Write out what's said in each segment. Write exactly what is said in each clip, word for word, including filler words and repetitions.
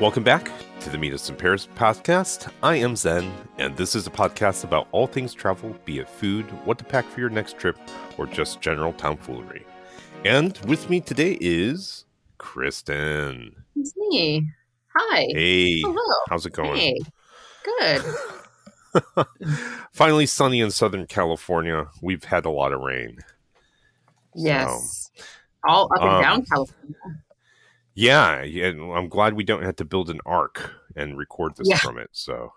Welcome back to the Meet Us in Paris podcast. I am Zen, and this is a podcast about all things travel, be it food, what to pack for your next trip, or just general tomfoolery. And with me today is Kristen. It's me. Hi. Hey. Hello. How's it going? Hey. Good. Finally sunny in Southern California. We've had a lot of rain. Yes. So, all up and um, down California. Yeah, and I'm glad we don't have to build an ark and record this yeah. from it. So,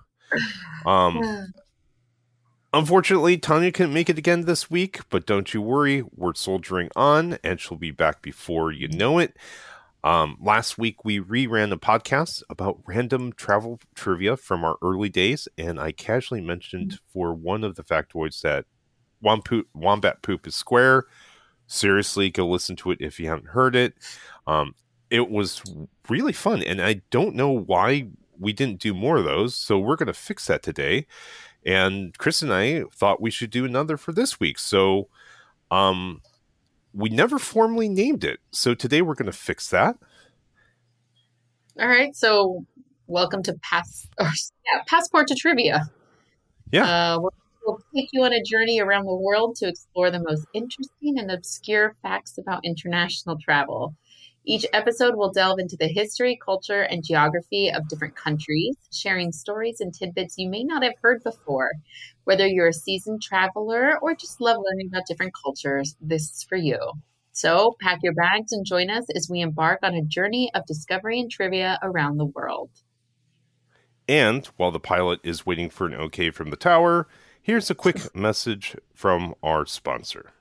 um, unfortunately, Tanya couldn't make it again this week, but don't you worry, we're soldiering on, and she'll be back before you know it. Um, last week, we reran a podcast about random travel trivia from our early days, and I casually mentioned for one of the factoids that womp- wombat poop is square. Seriously, go listen to it if you haven't heard it. Um, It was really fun, and I don't know why we didn't do more of those, so we're going to fix that today. And Chris and I thought we should do another for this week, so um, we never formally named it. So today we're going to fix that. All right, so welcome to pass, or, yeah, Passport to Trivia. Yeah. Uh, we'll take you on a journey around the world to explore the most interesting and obscure facts about international travel. Each episode will delve into the history, culture, and geography of different countries, sharing stories and tidbits you may not have heard before. Whether you're a seasoned traveler or just love learning about different cultures, this is for you. So pack your bags and join us as we embark on a journey of discovery and trivia around the world. And while the pilot is waiting for an okay from the tower, here's a quick message from our sponsor.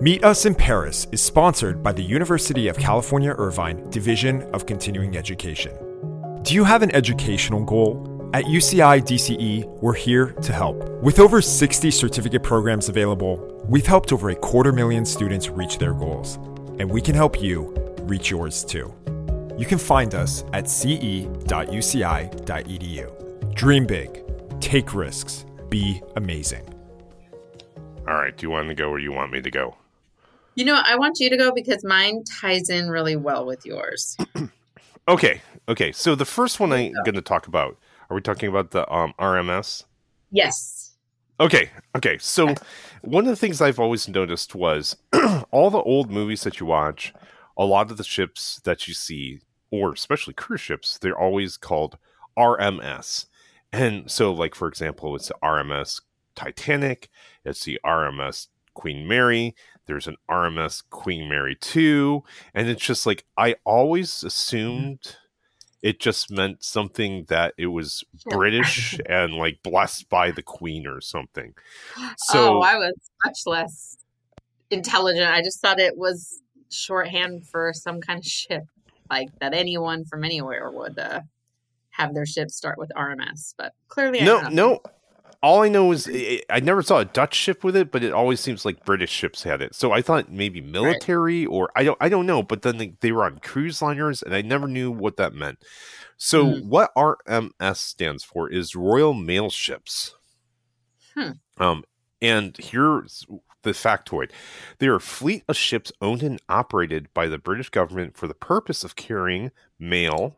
Meet Us in Paris is sponsored by the University of California, Irvine Division of Continuing Education. Do you have an educational goal? At U C I D C E, we're here to help. With over sixty certificate programs available, we've helped over a quarter million students reach their goals, and we can help you reach yours too. You can find us at c e dot u c i dot e d u. Dream big, take risks, be amazing. All right, do you want to go or you want me to go? You know, I want you to go because mine ties in really well with yours. okay. Okay. So the first one I'm going to talk about, are we talking about the um, R M S? Yes. Okay. Okay. So one of the things I've always noticed was all the old movies that you watch, a lot of the ships that you see, or especially cruise ships, they're always called R M S. And so, like, for example, it's the R M S Titanic. It's the R M S Queen Mary. There's an R M S Queen Mary two. And it's just like, I always assumed it just meant something that it was British and like blessed by the Queen or something. So oh, I was much less intelligent. I just thought it was shorthand for some kind of ship, like that anyone from anywhere would uh, have their ship start with R M S. But clearly, I no, don't know. no. All I know is it, I never saw a Dutch ship with it, but it always seems like British ships had it. So I thought maybe military right. or I don't I don't know. But then they, they were on cruise liners and I never knew what that meant. So mm. what R M S stands for is Royal Mail Ships. Hmm. Um, and here's the factoid. They are a fleet of ships owned and operated by the British government for the purpose of carrying mail,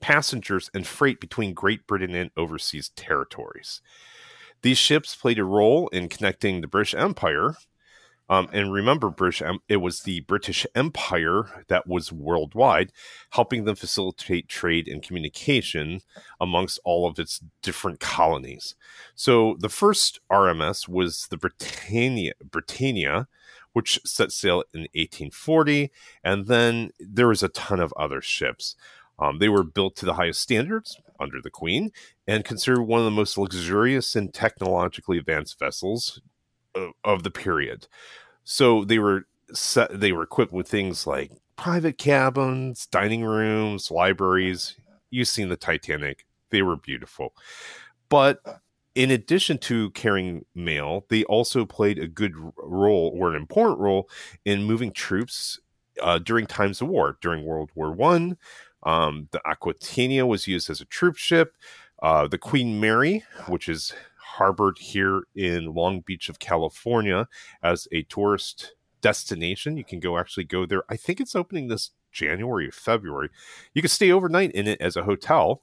passengers, and freight between Great Britain and overseas territories. These ships played a role in connecting the British Empire. Um, and remember, British em- it was the British Empire that was worldwide, helping them facilitate trade and communication amongst all of its different colonies. So the first R M S was the Britannia, Britannia, which set sail in eighteen forty. And then there was a ton of other ships. Um, they were built to the highest standards under the Queen and considered one of the most luxurious and technologically advanced vessels of, of the period. So they were set, they were equipped with things like private cabins, dining rooms, libraries. You've seen the Titanic. They were beautiful. But in addition to carrying mail, they also played a good role or an important role in moving troops uh, during times of war. During World War One, Um, the Aquitania was used as a troop ship. Uh, the Queen Mary, which is harbored here in Long Beach of California as a tourist destination. You can go actually go there. I think it's opening this January or February. You could stay overnight in it as a hotel.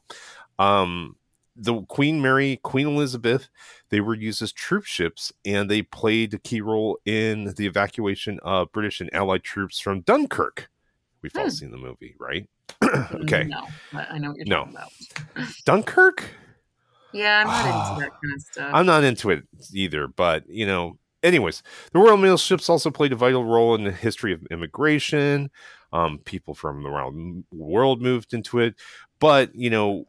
Um, the Queen Mary, Queen Elizabeth, they were used as troop ships, and they played a key role in the evacuation of British and Allied troops from Dunkirk. We've hmm. all seen the movie, right? Okay. No, I know what you're no. talking about. Dunkirk? Yeah, I'm not into that kind of stuff. I'm not into it either, but, you know, anyways, the Royal Mail ships also played a vital role in the history of immigration. Um, people from the around the world moved into it, but, you know,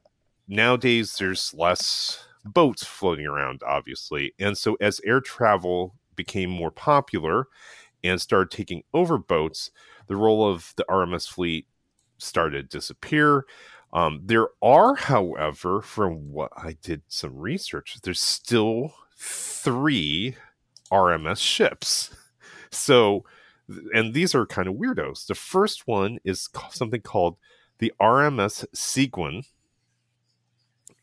nowadays there's less boats floating around, obviously. And so as air travel became more popular and started taking over boats, the role of the R M S fleet started to disappear. Um, there are, however, from what I did some research, there's still three R M S ships. So, and these are kind of weirdos. The first one is something called the R M S Seguin,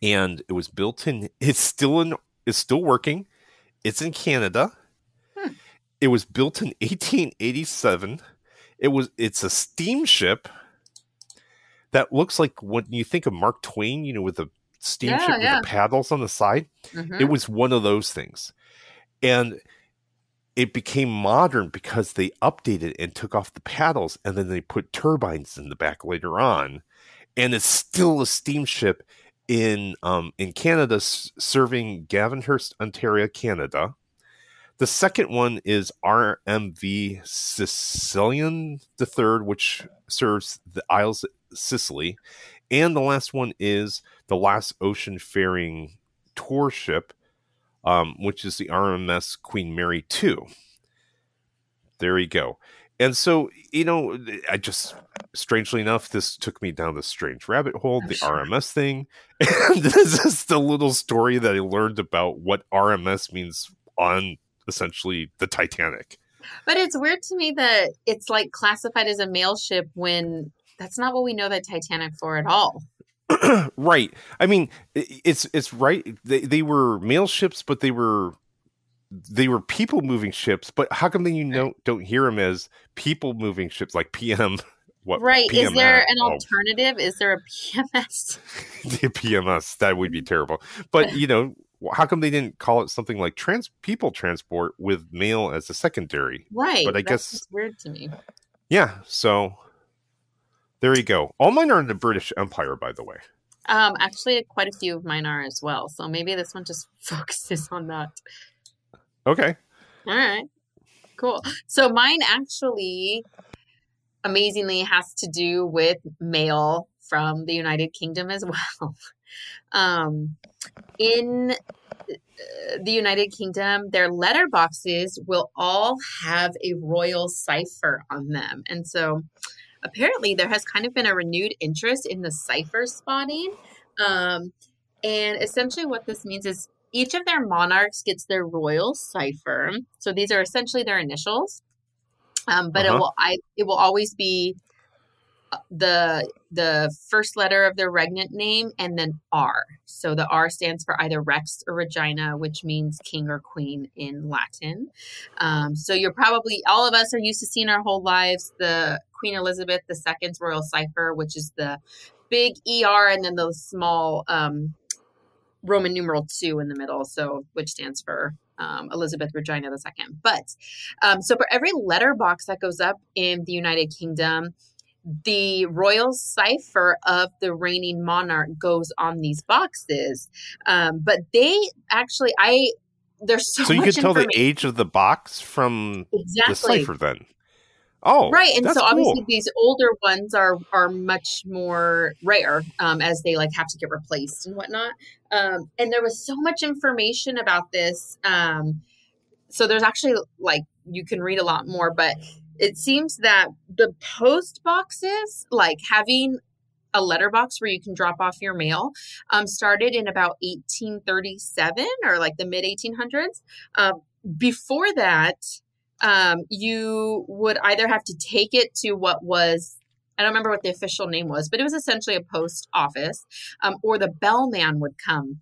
and it was built in, it's still in, it's still working. It's in Canada. Hmm. It was built in eighteen eighty-seven. It was, it's a steamship that looks like when you think of Mark Twain, you know, with the steamship yeah, yeah. with the paddles on the side. Mm-hmm. It was one of those things. And it became modern because they updated and took off the paddles, and then they put turbines in the back later on. And it's still a steamship in um, in Canada, serving Gravenhurst, Ontario, Canada. The second one is R M V Sicilian the third, which serves the Isles of Sicily, and the last one is the last ocean-faring tour ship, um, which is the R M S Queen Mary two. There you go. And so, you know, I just, strangely enough, this took me down this strange rabbit hole, the R M S thing. And this is the little story that I learned about what R M S means on essentially the Titanic. But it's weird to me that it's like classified as a mail ship when that's not what we know the Titanic for at all. Right. I mean, it's, it's right. They, they were mail ships, but they were, they were people moving ships, but how come then you don't, don't hear them as people moving ships, like P M? What, right. P M S? Is there an alternative? Oh. Is there a P M S? The P M S, that would be terrible. But, you know, how come they didn't call it something like trans people transport with mail as a secondary? Right. But I that's guess just weird to me. Yeah. So there you go. All mine are in the British Empire, by the way. Um, actually, quite a few of mine are as well. So maybe this one just focuses on that. Okay. All right. Cool. So mine actually, amazingly, has to do with mail from the United Kingdom as well. Um, in the United Kingdom, their letterboxes will all have a royal cipher on them. And so apparently there has kind of been a renewed interest in the cipher spotting. Um, and essentially what this means is each of their monarchs gets their royal cipher. So these are essentially their initials, um, but uh-huh. it will I, it will always be the the first letter of their regnant name and then R. So the R stands for either Rex or Regina, which means king or queen in Latin. Um, so you're probably, all of us are used to seeing our whole lives the Queen Elizabeth the Second's royal cipher, which is the big E R and then those small Um, Roman numeral two in the middle, so which stands for um, Elizabeth Regina the Second. But um, so for every letterbox that goes up in the United Kingdom, the royal cipher of the reigning monarch goes on these boxes. Um, but they actually, I there's so, so much. So you can tell the age of the box from exactly. the cipher, then. Oh, right. And so obviously cool. these older ones are, are much more rare um, as they like have to get replaced and whatnot. Um, and there was so much information about this. Um, so there's actually like, you can read a lot more, but it seems that the post boxes, like having a letterbox where you can drop off your mail, um, started in about eighteen thirty-seven or like the mid eighteen hundreds. Uh, before that, Um, you would either have to take it to what was, I don't remember what the official name was, but it was essentially a post office, um, or the bellman would come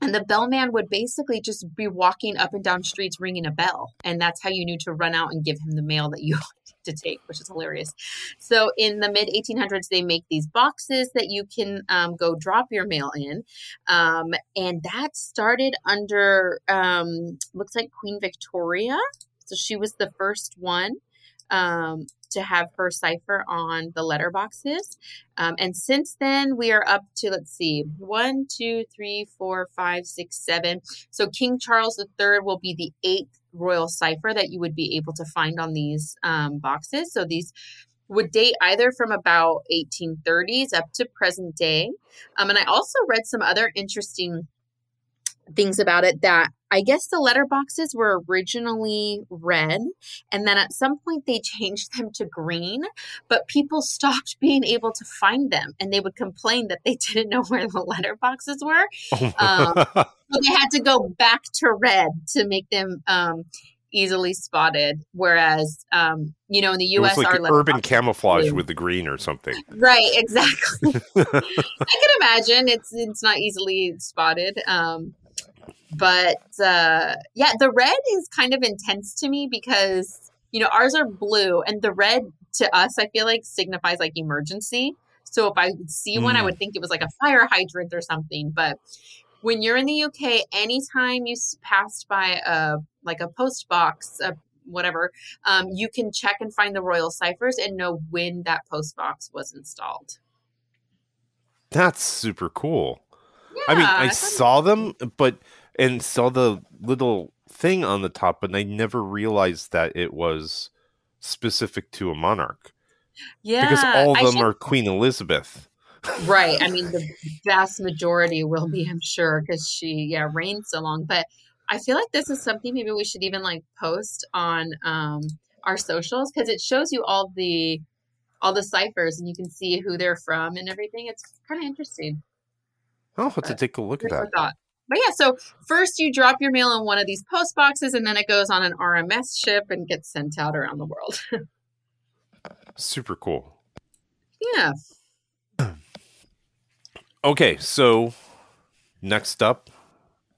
And the bellman would basically just be walking up and down streets ringing a bell. And that's how you knew to run out and give him the mail that you wanted to take, which is hilarious. So in the mid eighteen hundreds, they make these boxes that you can um, go drop your mail in. Um, and that started under, um, looks like Queen Victoria. So she was the first one um, to have her cipher on the letterboxes. Um, and since then, we are up to, let's see, one, two, three, four, five, six, seven. So King Charles the third will be the eighth royal cipher that you would be able to find on these um, boxes. So these would date either from about eighteen thirties up to present day. Um, and I also read some other interesting things about it that I guess the letterboxes were originally red, and then at some point they changed them to green, but people stopped being able to find them, and they would complain that they didn't know where the letterboxes were. Oh. Um, so they had to go back to red to make them um, easily spotted, whereas, um, you know, in the U S, it was like our urban camouflage blue with the green or something. Right, exactly. I can imagine it's it's not easily spotted. Um But, uh, yeah, the red is kind of intense to me because, you know, ours are blue, and the red to us, I feel like, signifies like emergency. So if I would see mm. one, I would think it was like a fire hydrant or something. But when you're in the U K, anytime you passed by a, like a post box, a whatever, um, you can check and find the royal ciphers and know when that post box was installed. That's super cool. Yeah, I mean, I saw them, but... and saw the little thing on the top, and I never realized that it was specific to a monarch. Yeah. Because all of I them should... are Queen Elizabeth. Right. I mean, the vast majority will be, I'm sure, because she, yeah, reigned so long. But I feel like this is something maybe we should even, like, post on um, our socials, because it shows you all the all the ciphers, and you can see who they're from and everything. It's kind of interesting. I'll have but to take a look at that. Thought. But yeah, so first you drop your mail in one of these post boxes, and then it goes on an R M S ship and gets sent out around the world. Super cool. Yeah. Okay, so next up,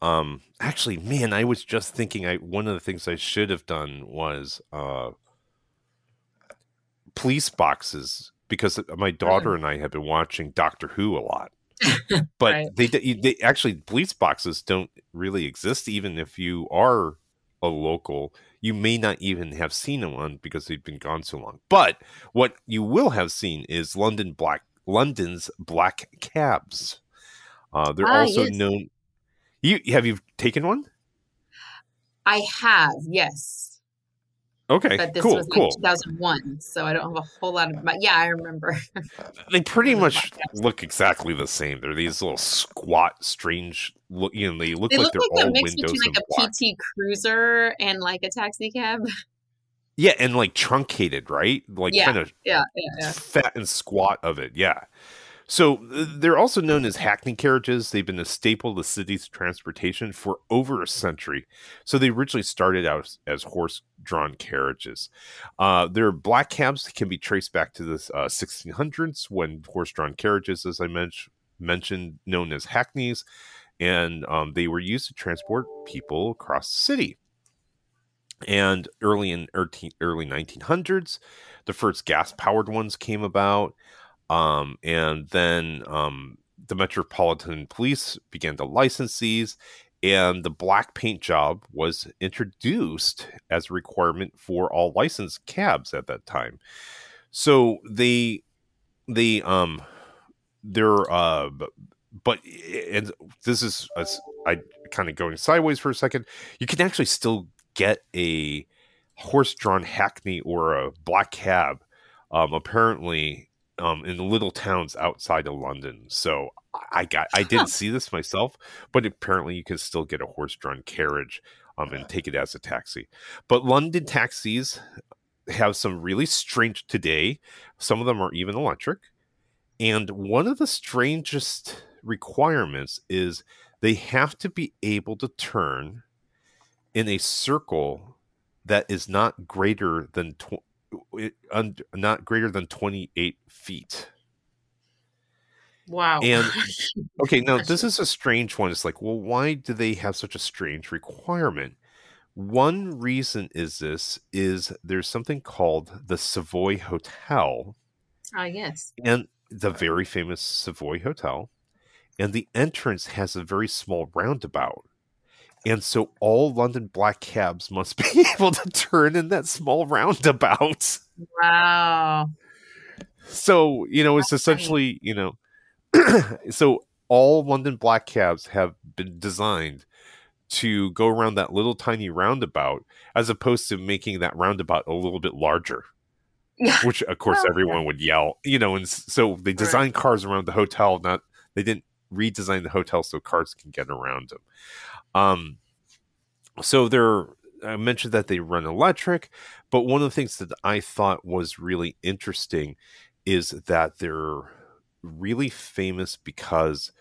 um, actually, man, I was just thinking I one of the things I should have done was uh, police boxes, because my daughter and I have been watching Doctor Who a lot. But right. they, they actually police boxes don't really exist. Even if you are a local, you may not even have seen one because they've been gone so long. But what you will have seen is London black London's black cabs. Uh, they're ah, also yes. known. You have you taken one? I have, yes. Okay, but this cool, was like cool. two thousand one, so I don't have a whole lot of. Yeah, I remember. They pretty much look exactly the same. They're these little squat, strange. Look, you know, they look they like look they're like all a mix windows between like a P T Cruiser and like a taxi cab. Yeah, and like truncated, right? Like yeah, kind of yeah, yeah, yeah. fat and squat of it. Yeah. So they're also known as hackney carriages. They've been a staple of the city's transportation for over a century. So they originally started out as horse-drawn carriages. Uh, their black cabs can be traced back to the uh, sixteen hundreds when horse-drawn carriages, as I men- mentioned, known as hackneys, and um, they were used to transport people across the city. And early in early nineteen hundreds, the first gas-powered ones came about. Um, and then um, the Metropolitan Police began to license these, and the black paint job was introduced as a requirement for all licensed cabs at that time. So they, they, um, they're, uh, but and this is a, I kind of going sideways for a second. You can actually still get a horse-drawn hackney or a black cab, um, apparently. Um, in little towns outside of London. So I got, I didn't huh. see this myself, but apparently you can still get a horse-drawn carriage um, and take it as a taxi. But London taxis have some really strange today. Some of them are even electric. And one of the strangest requirements is they have to be able to turn in a circle that is not greater than twenty. It, un, not greater than twenty-eight feet. Wow. And okay, now this is a strange one. It's like, well, why do they have such a strange requirement? One reason is this is there's something called the Savoy Hotel. Ah, uh, yes. And the very famous Savoy Hotel. And the entrance has a very small roundabout. And so all London black cabs must be able to turn in that small roundabout. Wow. So, you know, it's essentially, you know, so all London black cabs have been designed to go around that little tiny roundabout as opposed to making that roundabout a little bit larger. Yeah. Which, of course, oh, everyone yeah. would yell, you know, and so they designed right. cars around the hotel. Not They didn't redesign the hotel so cars can get around them. Um, so there, I mentioned that they run electric, but one of the things that I thought was really interesting is that they're really famous because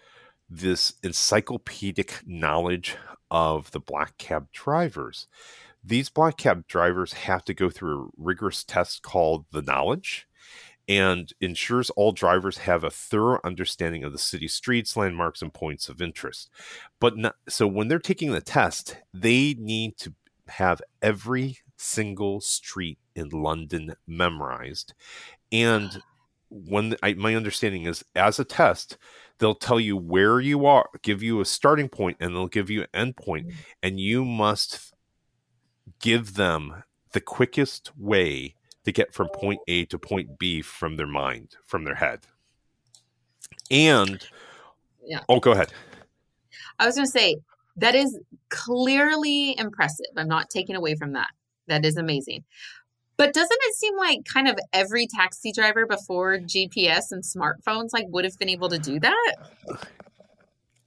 this encyclopedic knowledge of the black cab drivers. These black cab drivers have to go through a rigorous test called the knowledge, and ensures all drivers have a thorough understanding of the city streets, landmarks, and points of interest. But not, so when they're taking the test, they need to have every single street in London memorized. And when I, my understanding is, as a test, they'll tell you where you are, give you a starting point, and they'll give you an end point, and you must give them the quickest way to get from point A to point B from their mind, from their head. And, yeah. oh, go ahead. I was going to say, that is clearly impressive. I'm not taking away from that. That is amazing. But doesn't it seem like kind of every taxi driver before G P S and smartphones, like, would have been able to do that?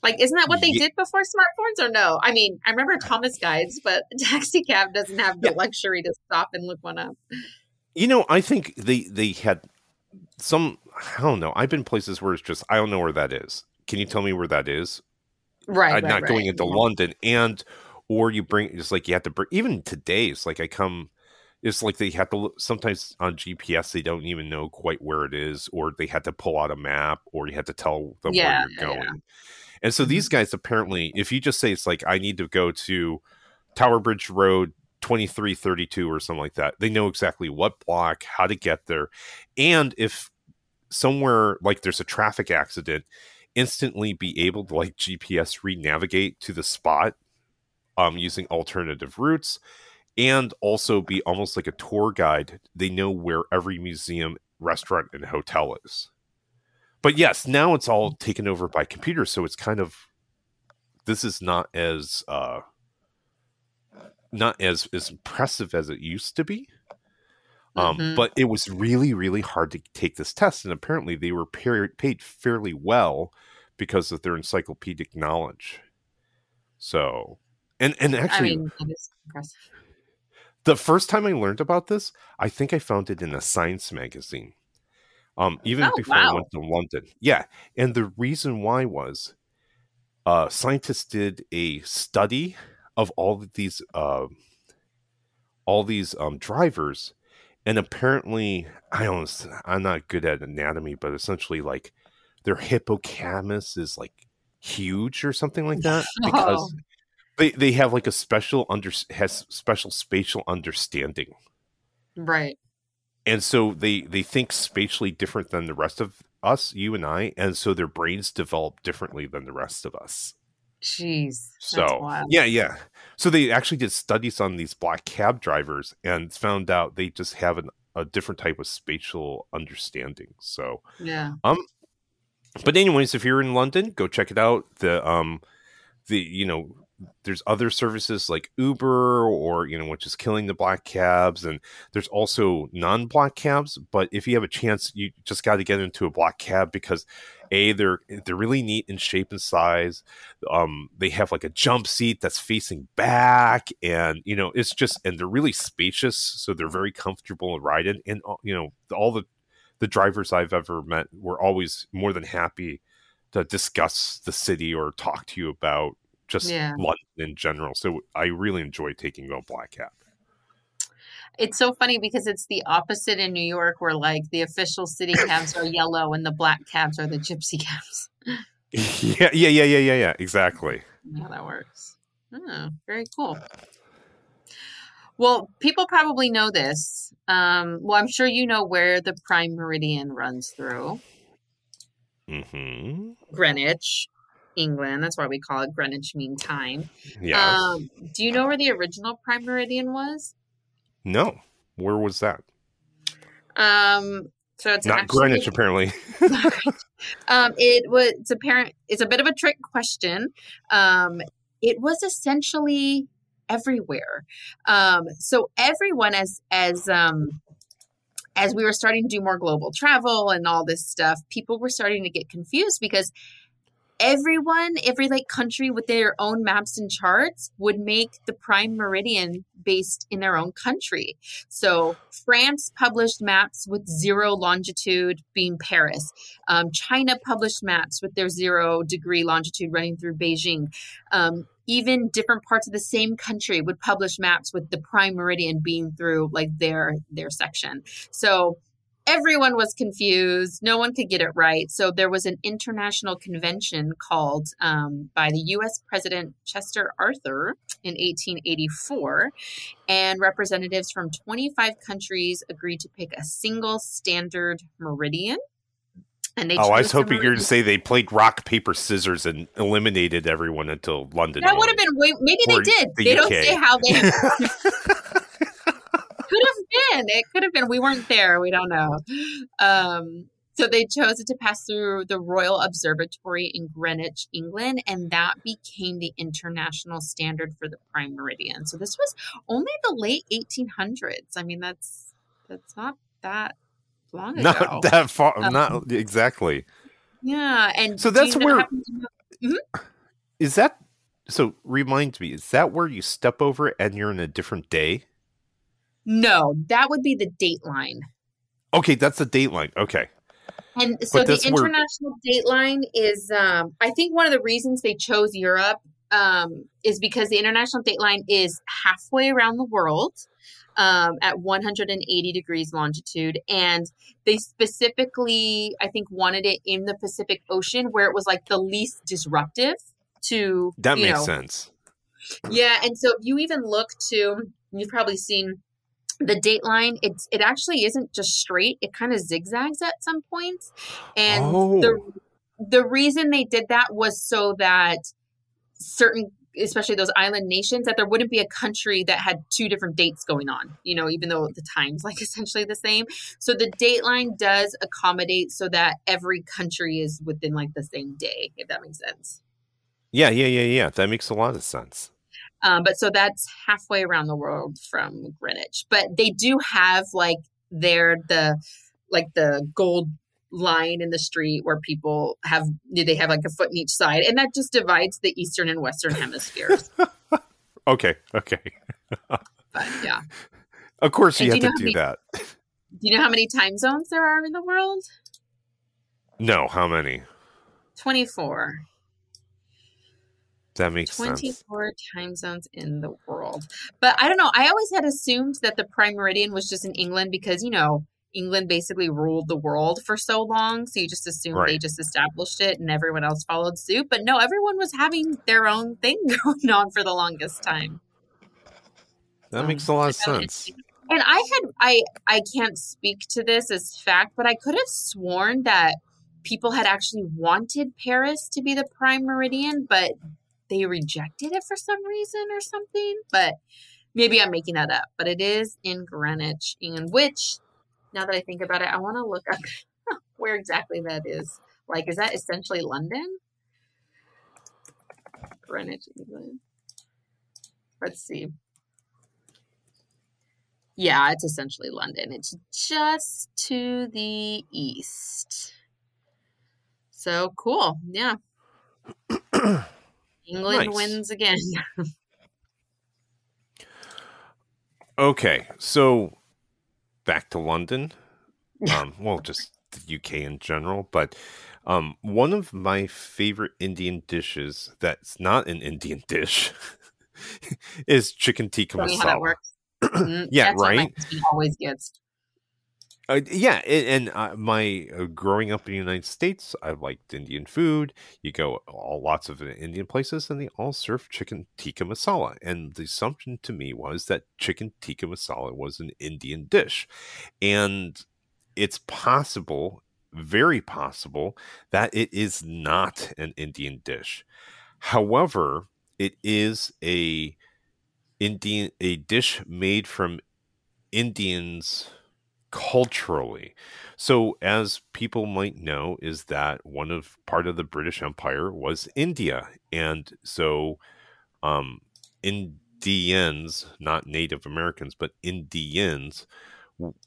Like, isn't that what they yeah. did before smartphones, or no? I mean, I remember Thomas Guides, but taxi cab doesn't have the yeah. luxury to stop and look one up. You know, I think they, they had some, I don't know. I've been places where it's just, I don't know where that is. Can you tell me where that is? Right. I'm right, not right. going into yeah. London. And, or you bring, it's like you have to bring, even today, it's like I come, it's like they have to look, sometimes on G P S, they don't even know quite where it is, or they had to pull out a map, or you had to tell them yeah, where you're going. Yeah. And so these guys, apparently, if you just say it's like, I need to go to Tower Bridge Road, twenty-three thirty-two or something like that, they know exactly what block, how to get there. And if somewhere like there's a traffic accident, instantly be able to like G P S re-navigate to the spot um, using alternative routes, and also be almost like a tour guide. They know where every museum, restaurant, and hotel is. But yes, now it's all taken over by computers. So it's kind of, this is not as, uh, not as, as impressive as it used to be. Um, mm-hmm. But it was really, really hard to take this test. And apparently they were paid fairly well because of their encyclopedic knowledge. So, and, and actually, I mean, that is impressive. The first time I learned about this, I think I found it in a science magazine. Um, even oh, before wow. I went to London. Yeah. And the reason why was uh, scientists did a study of all of these uh, all these um, drivers. And apparently, I don't, I'm not good at anatomy, but essentially like their hippocampus is like huge or something like that. Because oh. they, they have like a special, under, has special spatial understanding. Right. And so they, they think spatially different than the rest of us, you and I. And so their brains develop differently than the rest of us. Jeez. So, that's wild. yeah, yeah. So they actually did studies on these black cab drivers and found out they just have an, a different type of spatial understanding. So, yeah. Um, but anyways, if you're in London, go check it out. The, um, the, you know, there's other services like Uber or, you know, which is killing the black cabs. And there's also non-black cabs. But if you have a chance, you just got to get into a black cab because A, they're, they're really neat in shape and size. Um, they have like a jump seat that's facing back and, you know, it's just, and they're really spacious. So they're very comfortable to ride in. And, you know, all the, the drivers I've ever met were always more than happy to discuss the city or talk to you about just yeah. London in general. So I really enjoy taking a black cab. It's so funny because it's the opposite in New York, where like the official city cabs are yellow and the black cabs are the gypsy cabs. yeah, yeah, yeah, yeah, yeah, yeah. Exactly. Yeah, that works. Oh, very cool. Well, people probably know this. Um, well, I'm sure you know where the Prime Meridian runs through. Mm-hmm. Greenwich, England. That's why we call it Greenwich Mean Time. Yeah. Um, do you know where the original Prime Meridian was? No. Where was that? Um. So it's not actually Greenwich, apparently. um. It was. It's apparent. It's a bit of a trick question. Um. It was essentially everywhere. Um. So everyone, as as um. as we were starting to do more global travel and all this stuff, people were starting to get confused because everyone, every like country with their own maps and charts would make the Prime Meridian based in their own country. So France published maps with zero longitude being Paris. Um, China published maps with their zero degree longitude running through Beijing. Um, even different parts of the same country would publish maps with the Prime Meridian being through like their, their section. So everyone was confused. No one could get it right. So there was an international convention called um, by the U S President Chester Arthur in eighteen eighty-four, and representatives from twenty-five countries agreed to pick a single standard meridian. And they oh, I was hoping you were going to say they played rock, paper, scissors and eliminated everyone until London. That would have been way, maybe they did. The they U K. Don't say how they could have been. It could have been. We weren't there. We don't know. Um, so they chose it to pass through the Royal Observatory in Greenwich, England, and that became the international standard for the Prime Meridian. So this was only the late eighteen hundreds. I mean, that's that's not that long ago. Not that far. Um, not exactly. Yeah, and so that's where mm-hmm. is that? So remind me, is that where you step over and you're in a different day? No, that would be the date line. Okay, that's the date line. Okay. And so the international where... date line is, um, I think one of the reasons they chose Europe um, is because the international date line is halfway around the world um, at one hundred eighty degrees longitude. And they specifically, I think, wanted it in the Pacific Ocean where it was like the least disruptive to, that you makes know. Sense. Yeah. And so if you even look to, you've probably seen the date line, it's, it actually isn't just straight. It kind of zigzags at some points. And oh. the the reason they did that was so that certain, especially those island nations, that there wouldn't be a country that had two different dates going on, you know, even though the time's like essentially the same. So the date line does accommodate so that every country is within like the same day, if that makes sense. Yeah, yeah, yeah, yeah. That makes a lot of sense. Um, but so that's halfway around the world from Greenwich. But they do have like their the like the gold line in the street where people have they have like a foot in each side, and that just divides the eastern and western hemispheres. okay, okay. But yeah, of course you and have do you know to do many, that. Do you know how many time zones there are in the world? No, how many? twenty-four. That makes twenty-four sense. twenty-four time zones in the world. But I don't know. I always had assumed that the Prime Meridian was just in England because, you know, England basically ruled the world for so long. So you just assumed right. They just established it and everyone else followed suit. But no, everyone was having their own thing going on for the longest time. That um, makes a lot of sense. And I had, I, I can't speak to this as fact, but I could have sworn that people had actually wanted Paris to be the Prime Meridian, but they rejected it for some reason or something, but maybe I'm making that up, but it is in Greenwich, in which, now that I think about it, I want to look up where exactly that is. Like, is that essentially London? Greenwich, England. Let's see. Yeah, it's essentially London. It's just to the east. So cool. Yeah. England nice. Wins again. Okay, so back to London. Um, well, just the U K in general. But um, one of my favorite Indian dishes that's not an Indian dish is chicken tikka masala. Yeah, that's right. What my husband always gets. Uh, yeah, and, and uh, my uh, growing up in the United States, I liked Indian food. You go all lots of Indian places, and they all serve chicken tikka masala. And the assumption to me was that chicken tikka masala was an Indian dish, and it's possible, very possible, that it is not an Indian dish. However, it is a Indian a dish made from Indians. Culturally, so as people might know, is that one of part of the British Empire was India, and so um, Indians, not Native Americans, but Indians,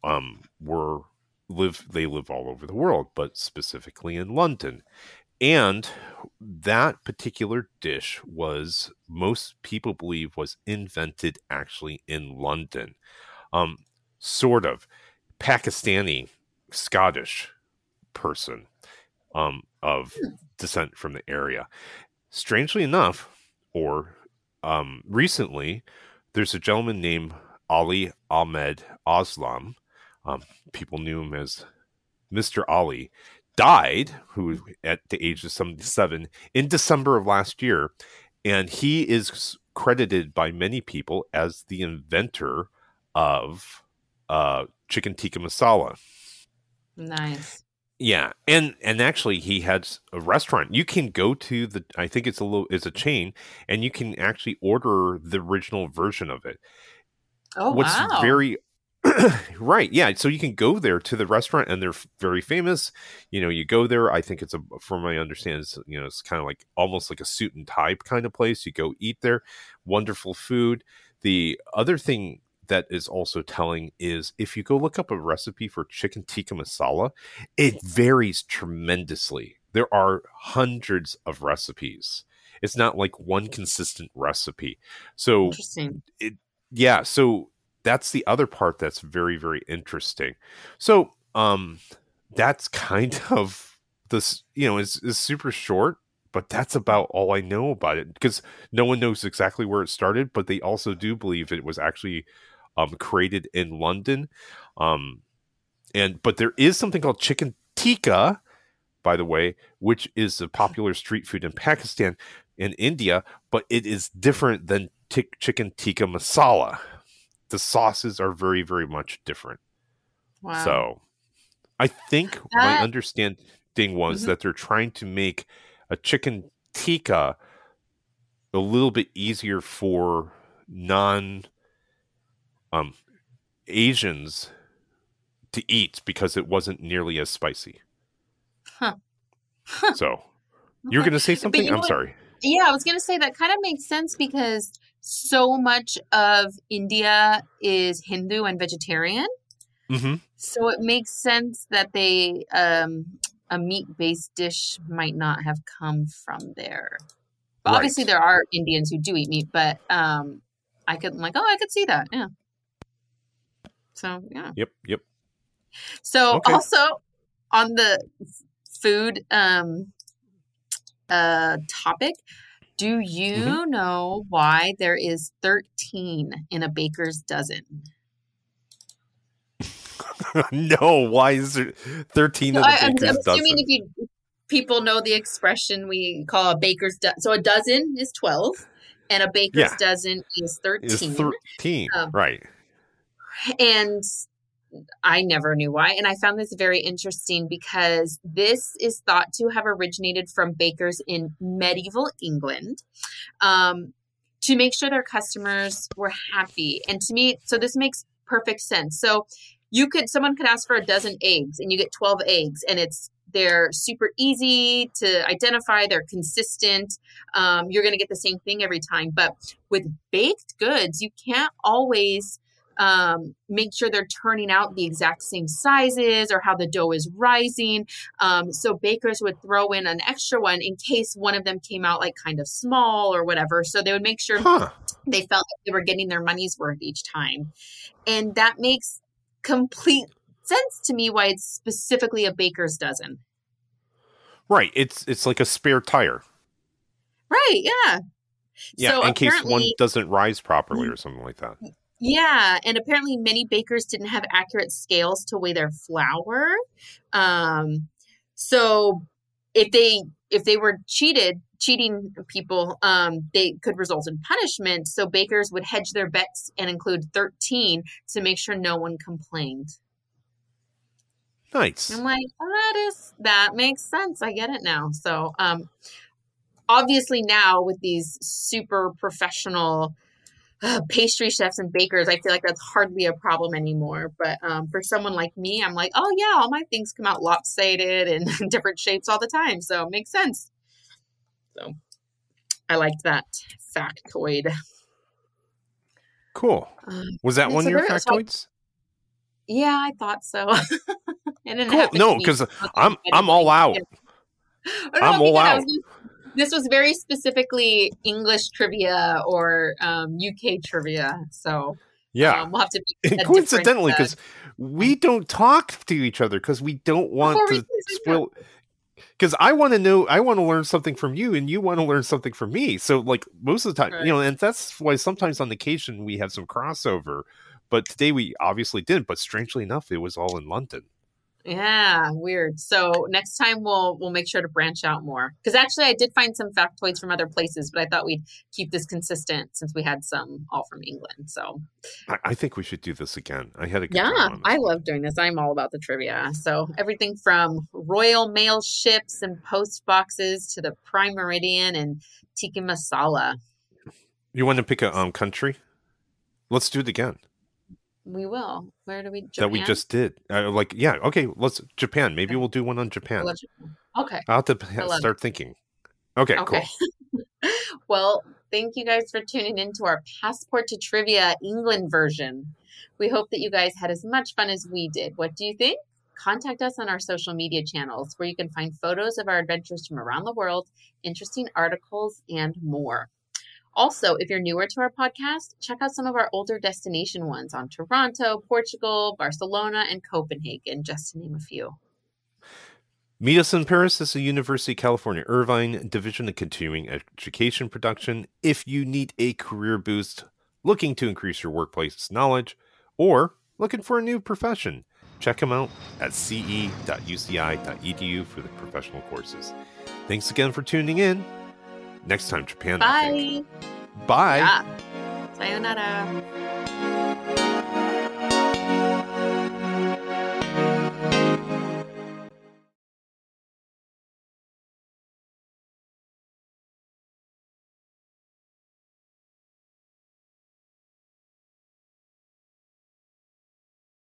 um, were live. They live all over the world, but specifically in London, and that particular dish was, most people believe, was invented actually in London, um, sort of. Pakistani, Scottish person um, of descent from the area. Strangely enough, or um, recently, there's a gentleman named Ali Ahmed Aslam. Um, people knew him as Mister Ali. Died, who at the age of seventy-seven, in December of last year. And he is credited by many people as the inventor of uh, chicken tikka masala. Nice. Yeah. And, and actually he had a restaurant. You can go to the, I think it's a little, it's a chain, and you can actually order the original version of it. Oh, What's wow. very right. Yeah. So you can go there to the restaurant, and they're very famous. You know, you go there, I think it's a, from my understanding, it's, you know, it's kind of like almost like a suit and tie kind of place. You go eat there. Wonderful food. The other thing that is also telling is if you go look up a recipe for chicken tikka masala, it varies tremendously. There are hundreds of recipes. It's not like one consistent recipe. So, interesting. It, yeah. So that's the other part that's very, very interesting. So um, that's kind of this, you know, it's, it's super short. But that's about all I know about it, because no one knows exactly where it started. But they also do believe it was actually um, created in London. Um, and but there is something called chicken tikka, by the way, which is a popular street food in Pakistan and India. But it is different than t- chicken tikka masala. The sauces are very, very much different. Wow. So I think that... my understanding was mm-hmm. that they're trying to make a chicken tikka a little bit easier for non um, Asians to eat, because it wasn't nearly as spicy. Huh. Huh. So you're okay. going to say something? I'm what, sorry. Yeah, I was going to say that kind of makes sense, because so much of India is Hindu and vegetarian. Mm-hmm. So it makes sense that they, um, a meat-based dish might not have come from there. But right. Obviously there are Indians who do eat meat, but um, I could, I'm like, oh, I could see that. Yeah. So, yeah. Yep, yep. So okay. Also on the food um, uh, topic, do you mm-hmm. know why there is thirteen in a baker's dozen? No, why is there thirteen of the baker's dozen? I'm assuming if you, people know the expression we call a baker's dozen. So a dozen is twelve, and a baker's yeah. dozen is thirteen. Is thirteen, um, right. And I never knew why. And I found this very interesting, because this is thought to have originated from bakers in medieval England. Um, to make sure their customers were happy. And to me, so this makes perfect sense. So you could, someone could ask for a dozen eggs, and you get twelve eggs, and it's, they're super easy to identify. They're consistent. Um, you're going to get the same thing every time. But with baked goods, you can't always um, make sure they're turning out the exact same sizes or how the dough is rising. Um, so bakers would throw in an extra one in case one of them came out like kind of small or whatever. So they would make sure huh. they felt like they were getting their money's worth each time. And that makes complete sense to me why it's specifically a baker's dozen. Right. It's it's like a spare tire. Right, yeah. Yeah, so in case one doesn't rise properly or something like that. Yeah, and apparently many bakers didn't have accurate scales to weigh their flour. Um, so if they if they were cheated, cheating people, um, they could result in punishment. So bakers would hedge their bets and include thirteen to make sure no one complained. Nice. I'm like, oh, that is that makes sense. I get it now. So um, obviously now with these super professional Uh, pastry chefs and bakers, I feel like that's hardly a problem anymore. But um, for someone like me, I'm like, oh yeah, all my things come out lopsided and different shapes all the time. So it makes sense. So I liked that factoid. Cool. Um, Was that one of so your factoids? Like, yeah, I thought so. and cool. No, because I'm I'm all out. I'm all out. I'm all out. This was very specifically English trivia or um, U K trivia. So yeah, um, we'll have to be coincidentally because uh, we don't talk to each other because we don't want to spoil. Because I want to know, I want to learn something from you, and you want to learn something from me. So like most of the time, right. You know, and that's why sometimes on occasion we have some crossover. But today we obviously didn't. But strangely enough, it was all in London. Yeah, weird. So next time we'll we'll make sure to branch out more. Because actually I did find some factoids from other places, but I thought we'd keep this consistent since we had some all from England. So I, I think we should do this again. I had a good yeah, I love doing this. I'm all about the trivia. So everything from Royal Mail ships and post boxes to the Prime Meridian and Tikka Masala. You want to pick a um country? Let's do it again. We will. Where do we? Japan? That we just did. Uh, like, yeah, okay. Let's Japan. Maybe okay. We'll do one on Japan. Okay. I'll have to start it. thinking. Okay, okay. Cool. Well, thank you guys for tuning in to our Passport to Trivia England version. We hope that you guys had as much fun as we did. What do you think? Contact us on our social media channels where you can find photos of our adventures from around the world, interesting articles, and more. Also, if you're newer to our podcast, check out some of our older destination ones on Toronto, Portugal, Barcelona, and Copenhagen, just to name a few. Meet Us in Paris is a University of California, Irvine Division of Continuing Education production. If you need a career boost, looking to increase your workplace knowledge, or looking for a new profession, check them out at c e dot u c i dot e d u for the professional courses. Thanks again for tuning in. Next time, Japan. Bye. Bye. Yeah. Sayonara.